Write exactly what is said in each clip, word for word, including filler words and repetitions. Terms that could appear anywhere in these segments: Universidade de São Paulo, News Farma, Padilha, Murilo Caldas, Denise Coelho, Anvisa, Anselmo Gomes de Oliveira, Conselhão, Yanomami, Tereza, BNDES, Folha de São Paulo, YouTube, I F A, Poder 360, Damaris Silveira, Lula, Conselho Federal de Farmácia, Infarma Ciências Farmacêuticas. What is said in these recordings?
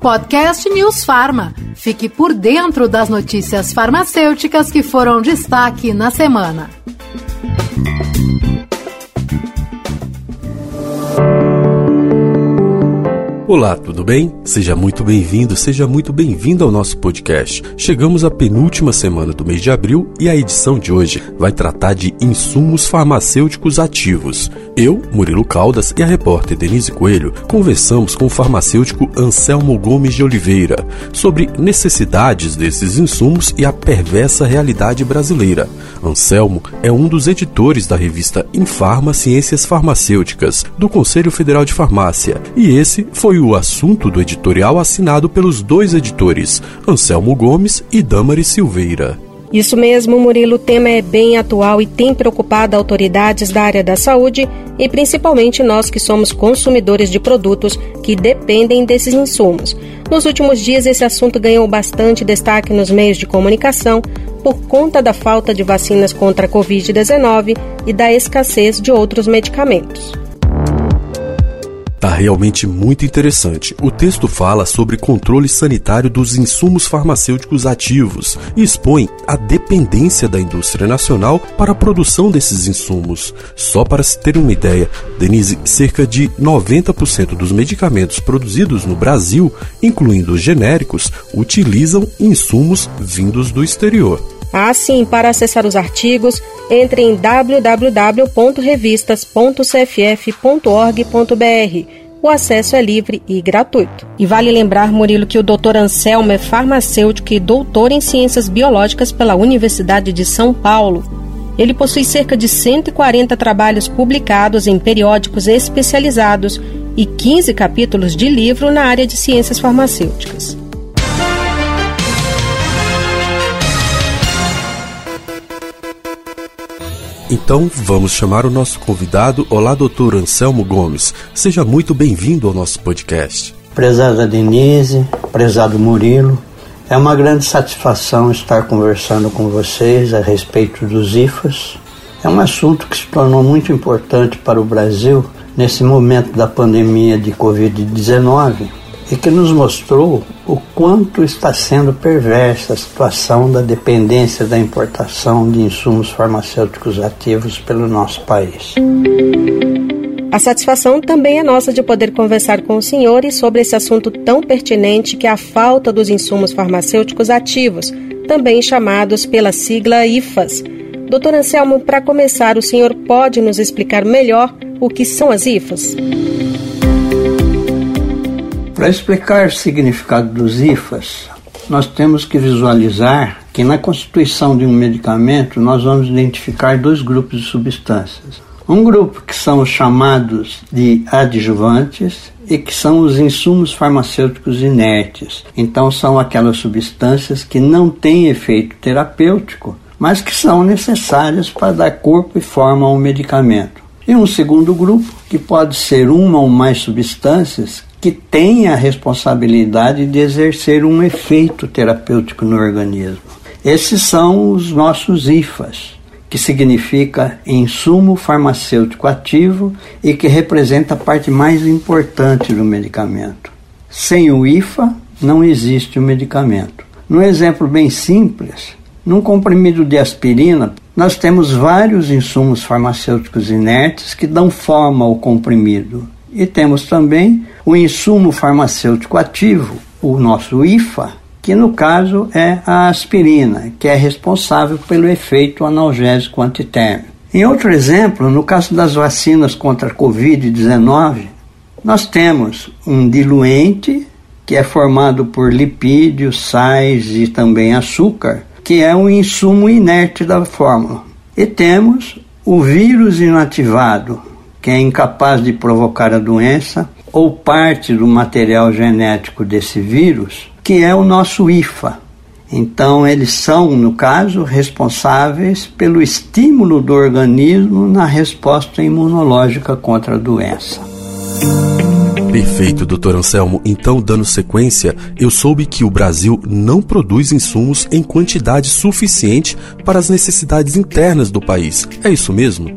Podcast News Farma. Fique por dentro das notícias farmacêuticas que foram destaque na semana. Olá, tudo bem? Seja muito bem-vindo, seja muito bem-vindo ao nosso podcast. Chegamos à penúltima semana do mês de abril e a edição de hoje vai tratar de insumos farmacêuticos ativos. Eu, Murilo Caldas, e a repórter Denise Coelho conversamos com o farmacêutico Anselmo Gomes de Oliveira sobre necessidades desses insumos e a perversa realidade brasileira. Anselmo é um dos editores da revista Infarma Ciências Farmacêuticas, do Conselho Federal de Farmácia, e esse foi o assunto do editorial assinado pelos dois editores, Anselmo Gomes e Damaris Silveira. Isso mesmo, Murilo, o tema é bem atual e tem preocupado autoridades da área da saúde e principalmente nós que somos consumidores de produtos que dependem desses insumos. Nos últimos dias, esse assunto ganhou bastante destaque nos meios de comunicação por conta da falta de vacinas contra a covid dezenove e da escassez de outros medicamentos. Tá realmente muito interessante. O texto fala sobre controle sanitário dos insumos farmacêuticos ativos e expõe a dependência da indústria nacional para a produção desses insumos. Só para se ter uma ideia, Denise, cerca de noventa por cento dos medicamentos produzidos no Brasil, incluindo os genéricos, utilizam insumos vindos do exterior. Ah, sim, para acessar os artigos, entre em w w w ponto revistas ponto c f f ponto org ponto b r. O acesso é livre e gratuito. E vale lembrar, Murilo, que o doutor Anselmo é farmacêutico e doutor em Ciências Biológicas pela Universidade de São Paulo. Ele possui cerca de cento e quarenta trabalhos publicados em periódicos especializados e quinze capítulos de livro na área de ciências farmacêuticas. Então, vamos chamar o nosso convidado. Olá, doutor Anselmo Gomes. Seja muito bem-vindo ao nosso podcast. Prezada Denise, prezado Murilo, é uma grande satisfação estar conversando com vocês a respeito dos I F As. É um assunto que se tornou muito importante para o Brasil nesse momento da pandemia de covid dezenove e que nos mostrou o quanto está sendo perversa a situação da dependência da importação de insumos farmacêuticos ativos pelo nosso país. A satisfação também é nossa de poder conversar com os senhores sobre esse assunto tão pertinente que é a falta dos insumos farmacêuticos ativos, também chamados pela sigla I F As. Doutor Anselmo, para começar, o senhor pode nos explicar melhor o que são as I F As? Para explicar o significado dos I F As, nós temos que visualizar que na constituição de um medicamento nós vamos identificar dois grupos de substâncias. Um grupo que são os chamados de adjuvantes e que são os insumos farmacêuticos inertes. Então são aquelas substâncias que não têm efeito terapêutico, mas que são necessárias para dar corpo e forma ao medicamento. E um segundo grupo, que pode ser uma ou mais substâncias que tem a responsabilidade de exercer um efeito terapêutico no organismo. Esses são os nossos I F As, que significa insumo farmacêutico ativo e que representa a parte mais importante do medicamento. Sem o I F A, não existe o medicamento. Num exemplo bem simples, num comprimido de aspirina, nós temos vários insumos farmacêuticos inertes que dão forma ao comprimido. E temos também o insumo farmacêutico ativo, o nosso I F A, que no caso é a aspirina, que é responsável pelo efeito analgésico antitérmico. Em outro exemplo, no caso das vacinas contra a covid dezenove, nós temos um diluente, que é formado por lipídios, sais e também açúcar, que é um insumo inerte da fórmula. E temos o vírus inativado, que é incapaz de provocar a doença, ou parte do material genético desse vírus, que é o nosso I F A. Então, eles são, no caso, responsáveis pelo estímulo do organismo na resposta imunológica contra a doença. Perfeito, doutor Anselmo. Então, dando sequência, eu soube que o Brasil não produz insumos em quantidade suficiente para as necessidades internas do país. É isso mesmo?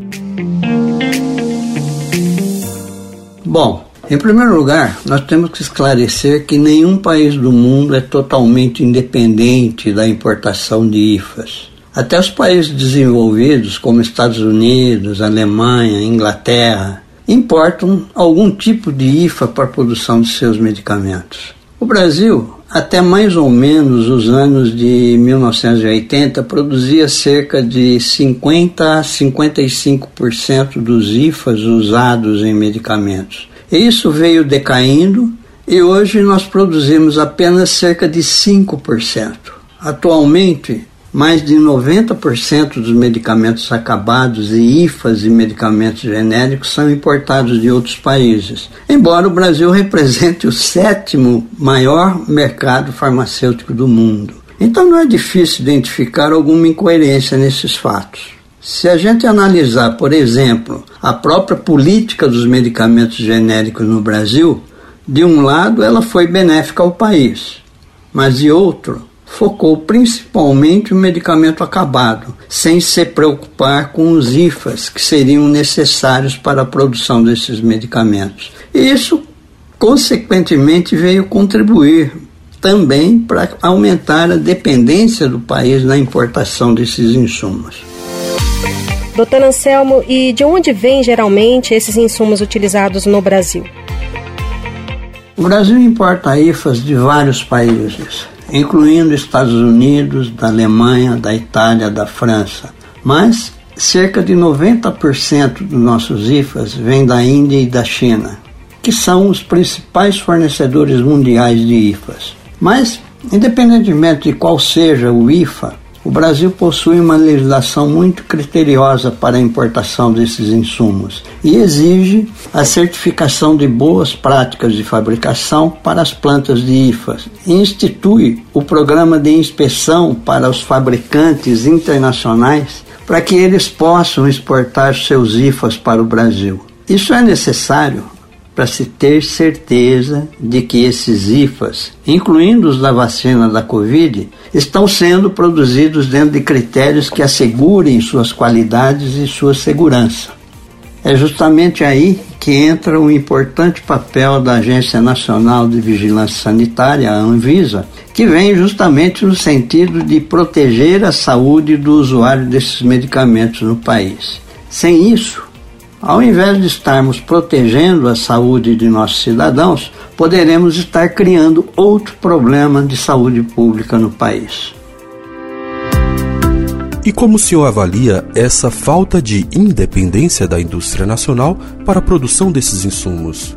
Bom, Em primeiro lugar, nós temos que esclarecer que nenhum país do mundo é totalmente independente da importação de I F As. Até os países desenvolvidos, como Estados Unidos, Alemanha, Inglaterra, importam algum tipo de I F A para a produção de seus medicamentos. O Brasil, até mais ou menos os anos de mil novecentos e oitenta, produzia cerca de cinquenta a cinquenta e cinco por cento dos I F As usados em medicamentos. Isso veio decaindo e hoje nós produzimos apenas cerca de cinco por cento. Atualmente, mais de noventa por cento dos medicamentos acabados e I F As e medicamentos genéricos são importados de outros países, embora o Brasil represente o sétimo maior mercado farmacêutico do mundo. Então não é difícil identificar alguma incoerência nesses fatos. Se a gente analisar, por exemplo, a própria política dos medicamentos genéricos no Brasil, de um lado ela foi benéfica ao país, mas de outro, focou principalmente o medicamento acabado, sem se preocupar com os I F As que seriam necessários para a produção desses medicamentos. E isso, consequentemente, veio contribuir também para aumentar a dependência do país na importação desses insumos. doutor Anselmo, e de onde vêm geralmente esses insumos utilizados no Brasil? O Brasil importa I F As de vários países, incluindo Estados Unidos, da Alemanha, da Itália, da França. Mas cerca de noventa por cento dos nossos I F As vem da Índia e da China, que são os principais fornecedores mundiais de I F As. Mas, independentemente de qual seja o I F A, o Brasil possui uma legislação muito criteriosa para a importação desses insumos e exige a certificação de boas práticas de fabricação para as plantas de I F As e institui o programa de inspeção para os fabricantes internacionais para que eles possam exportar seus I F As para o Brasil. Isso é necessário para se ter certeza de que esses I F As, incluindo os da vacina da Covid, estão sendo produzidos dentro de critérios que assegurem suas qualidades e sua segurança. É justamente aí que entra o importante papel da Agência Nacional de Vigilância Sanitária, a Anvisa, que vem justamente no sentido de proteger a saúde do usuário desses medicamentos no país. Sem isso, ao invés de estarmos protegendo a saúde de nossos cidadãos, poderemos estar criando outro problema de saúde pública no país. E como o senhor avalia essa falta de independência da indústria nacional para a produção desses insumos?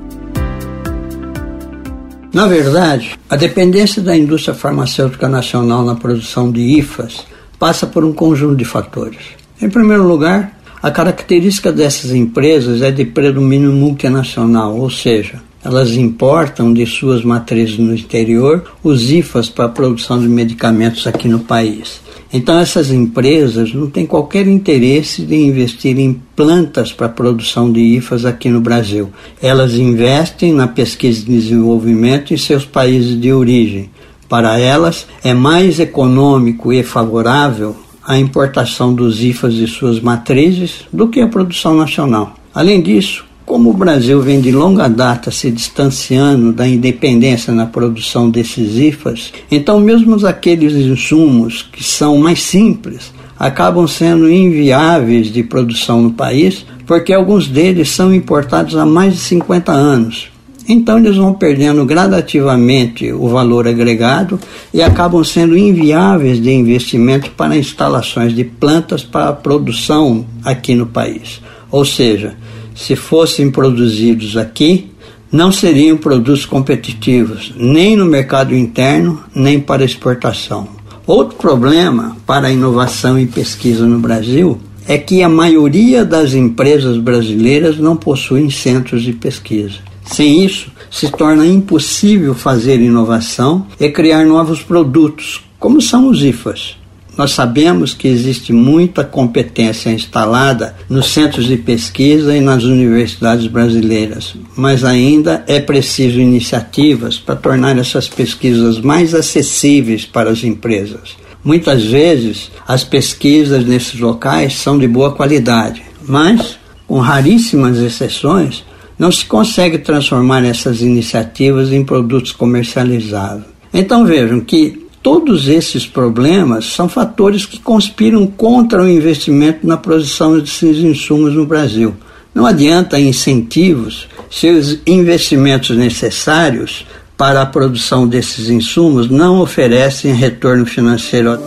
Na verdade, a dependência da indústria farmacêutica nacional na produção de I F As passa por um conjunto de fatores. Em primeiro lugar, a característica dessas empresas é de predomínio multinacional, ou seja, elas importam de suas matrizes no exterior os I F As para a produção de medicamentos aqui no país. Então essas empresas não têm qualquer interesse de investir em plantas para a produção de I F As aqui no Brasil. Elas investem na pesquisa e desenvolvimento em seus países de origem. Para elas é mais econômico e favorável a importação dos I F As de suas matrizes do que a produção nacional. Além disso, como o Brasil vem de longa data se distanciando da independência na produção desses I F As, então mesmo aqueles insumos que são mais simples acabam sendo inviáveis de produção no país, porque alguns deles são importados há mais de cinquenta anos. Então eles vão perdendo gradativamente o valor agregado e acabam sendo inviáveis de investimento para instalações de plantas para a produção aqui no país. Ou seja, se fossem produzidos aqui, não seriam produtos competitivos, nem no mercado interno, nem para exportação. Outro problema para a inovação e pesquisa no Brasil é que a maioria das empresas brasileiras não possuem centros de pesquisa. Sem isso, se torna impossível fazer inovação e criar novos produtos, como são os I F As. Nós sabemos que existe muita competência instalada nos centros de pesquisa e nas universidades brasileiras, mas ainda é preciso iniciativas para tornar essas pesquisas mais acessíveis para as empresas. Muitas vezes, as pesquisas nesses locais são de boa qualidade, mas, com raríssimas exceções, não se consegue transformar essas iniciativas em produtos comercializáveis. Então vejam que todos esses problemas são fatores que conspiram contra o investimento na produção desses insumos no Brasil. Não adianta incentivos se os investimentos necessários para a produção desses insumos não oferecem retorno financeiro.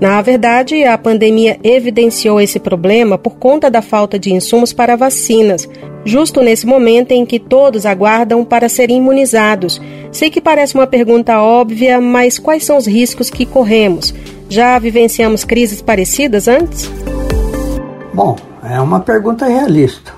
Na verdade, a pandemia evidenciou esse problema por conta da falta de insumos para vacinas, justo nesse momento em que todos aguardam para serem imunizados. Sei que parece uma pergunta óbvia, mas quais são os riscos que corremos? Já vivenciamos crises parecidas antes? Bom, é uma pergunta realista.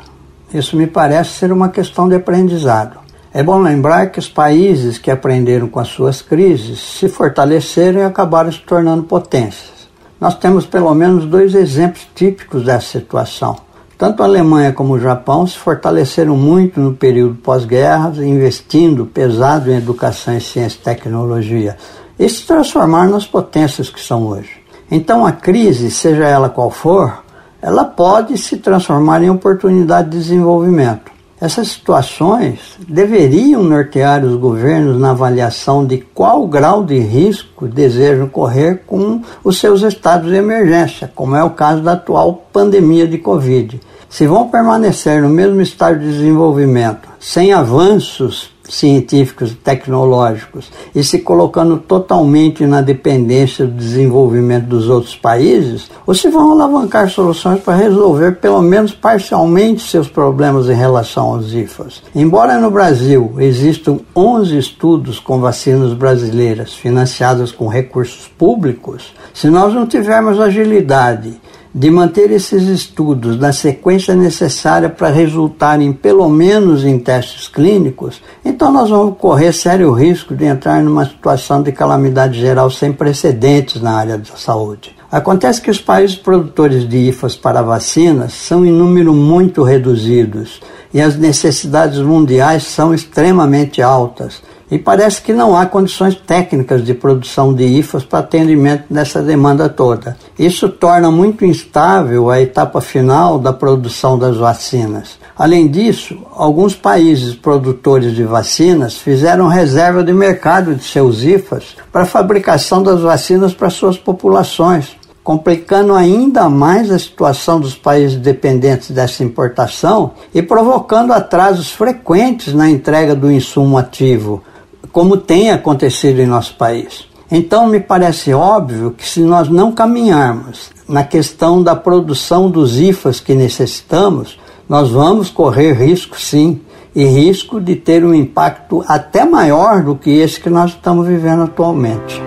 Isso me parece ser uma questão de aprendizado. É bom lembrar que os países que aprenderam com as suas crises se fortaleceram e acabaram se tornando potências. Nós temos pelo menos dois exemplos típicos dessa situação. Tanto a Alemanha como o Japão se fortaleceram muito no período pós-guerra, investindo pesado em educação em ciência e tecnologia, e se transformaram nas potências que são hoje. Então a crise, seja ela qual for, ela pode se transformar em oportunidade de desenvolvimento. Essas situações deveriam nortear os governos na avaliação de qual grau de risco desejam correr com os seus estados de emergência, como é o caso da atual pandemia de Covid. Se vão permanecer no mesmo estado de desenvolvimento, sem avanços científicos e tecnológicos, e se colocando totalmente na dependência do desenvolvimento dos outros países, ou se vão alavancar soluções para resolver pelo menos parcialmente seus problemas em relação aos I F As. Embora no Brasil existam onze estudos com vacinas brasileiras financiadas com recursos públicos, se nós não tivermos agilidade de manter esses estudos na sequência necessária para resultarem pelo menos em testes clínicos, então nós vamos correr sério risco de entrar numa situação de calamidade geral sem precedentes na área da saúde. Acontece que os países produtores de I F As para vacinas são em número muito reduzidos e as necessidades mundiais são extremamente altas. E parece que não há condições técnicas de produção de I F As para atendimento dessa demanda toda. Isso torna muito instável a etapa final da produção das vacinas. Além disso, alguns países produtores de vacinas fizeram reserva de mercado de seus I F As para a fabricação das vacinas para suas populações, complicando ainda mais a situação dos países dependentes dessa importação e provocando atrasos frequentes na entrega do insumo ativo, como tem acontecido em nosso país. Então, me parece óbvio que se nós não caminharmos na questão da produção dos I F As que necessitamos, nós vamos correr risco, sim, e risco de ter um impacto até maior do que esse que nós estamos vivendo atualmente.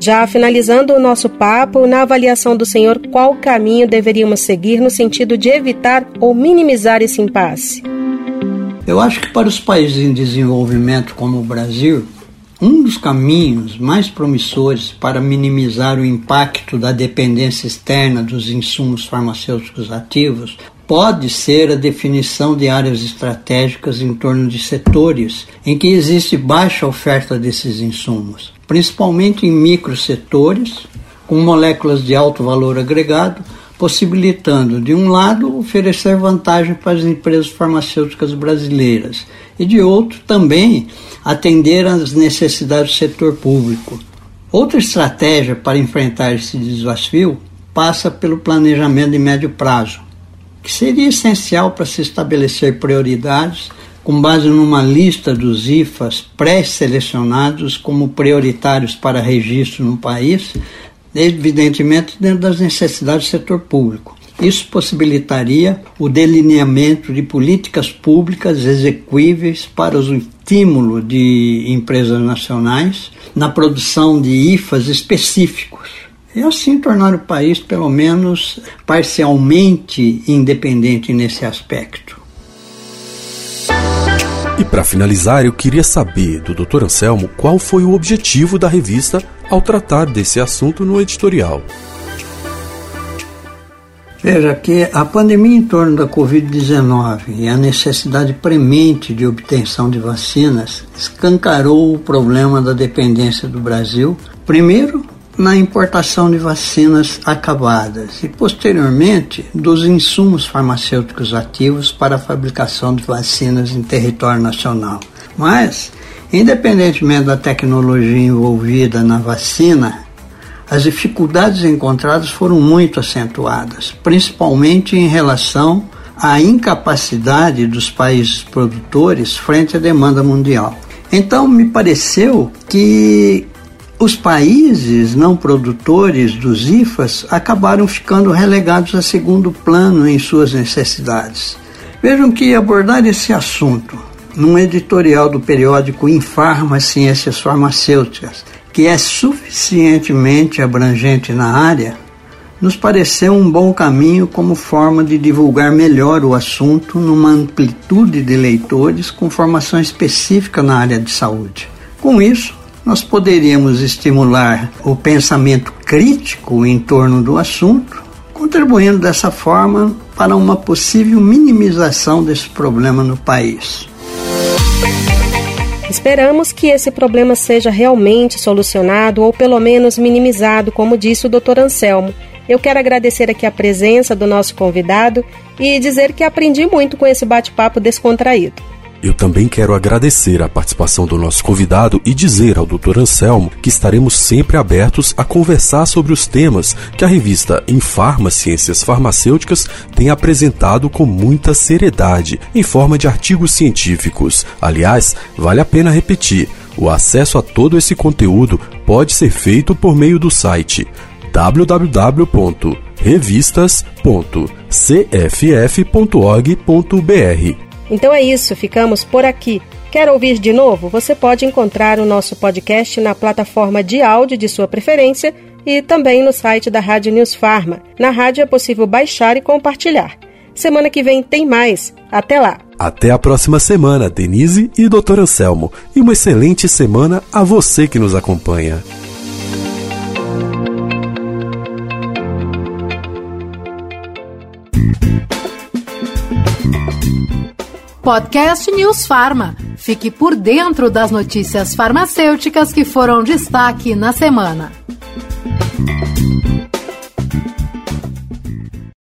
Já finalizando o nosso papo, na avaliação do senhor, qual caminho deveríamos seguir no sentido de evitar ou minimizar esse impasse? Eu acho que para os países em desenvolvimento como o Brasil, um dos caminhos mais promissores para minimizar o impacto da dependência externa dos insumos farmacêuticos ativos pode ser a definição de áreas estratégicas em torno de setores em que existe baixa oferta desses insumos, principalmente em microsetores, com moléculas de alto valor agregado, possibilitando, de um lado, oferecer vantagem para as empresas farmacêuticas brasileiras e, de outro, também atender às necessidades do setor público. Outra estratégia para enfrentar esse desafio passa pelo planejamento de médio prazo, que seria essencial para se estabelecer prioridades com base numa lista dos I F As pré-selecionados como prioritários para registro no país, evidentemente dentro das necessidades do setor público. Isso possibilitaria o delineamento de políticas públicas executíveis para o estímulo de empresas nacionais na produção de I F As específicos e assim tornar o país pelo menos parcialmente independente nesse aspecto. E para finalizar, eu queria saber do doutor Anselmo qual foi o objetivo da revista ao tratar desse assunto no editorial. Veja que a pandemia em torno da covid dezenove e a necessidade premente de obtenção de vacinas escancarou o problema da dependência do Brasil, primeiro, na importação de vacinas acabadas e, posteriormente, dos insumos farmacêuticos ativos para a fabricação de vacinas em território nacional. Mas, independentemente da tecnologia envolvida na vacina, as dificuldades encontradas foram muito acentuadas, principalmente em relação à incapacidade dos países produtores frente à demanda mundial. Então, me pareceu que os países não produtores dos I F As acabaram ficando relegados a segundo plano em suas necessidades. Vejam que abordar esse assunto num editorial do periódico Infarma Ciências Farmacêuticas, que é suficientemente abrangente na área, nos pareceu um bom caminho como forma de divulgar melhor o assunto numa amplitude de leitores com formação específica na área de saúde. Com isso, nós poderíamos estimular o pensamento crítico em torno do assunto, contribuindo dessa forma para uma possível minimização desse problema no país. Esperamos que esse problema seja realmente solucionado ou pelo menos minimizado, como disse o doutor Anselmo. Eu quero agradecer aqui a presença do nosso convidado e dizer que aprendi muito com esse bate-papo descontraído. Eu também quero agradecer a participação do nosso convidado e dizer ao doutor Anselmo que estaremos sempre abertos a conversar sobre os temas que a revista Infarma Ciências Farmacêuticas tem apresentado com muita seriedade, em forma de artigos científicos. Aliás, vale a pena repetir, o acesso a todo esse conteúdo pode ser feito por meio do site w w w ponto revistas ponto c f f ponto org ponto b r. Então é isso, ficamos por aqui. Quer ouvir de novo? Você pode encontrar o nosso podcast na plataforma de áudio de sua preferência e também no site da Rádio News Farma. Na rádio é possível baixar e compartilhar. Semana que vem tem mais. Até lá. Até a próxima semana, Denise e doutor Anselmo. E uma excelente semana a você que nos acompanha. Podcast News Farma. Fique por dentro das notícias farmacêuticas que foram destaque na semana.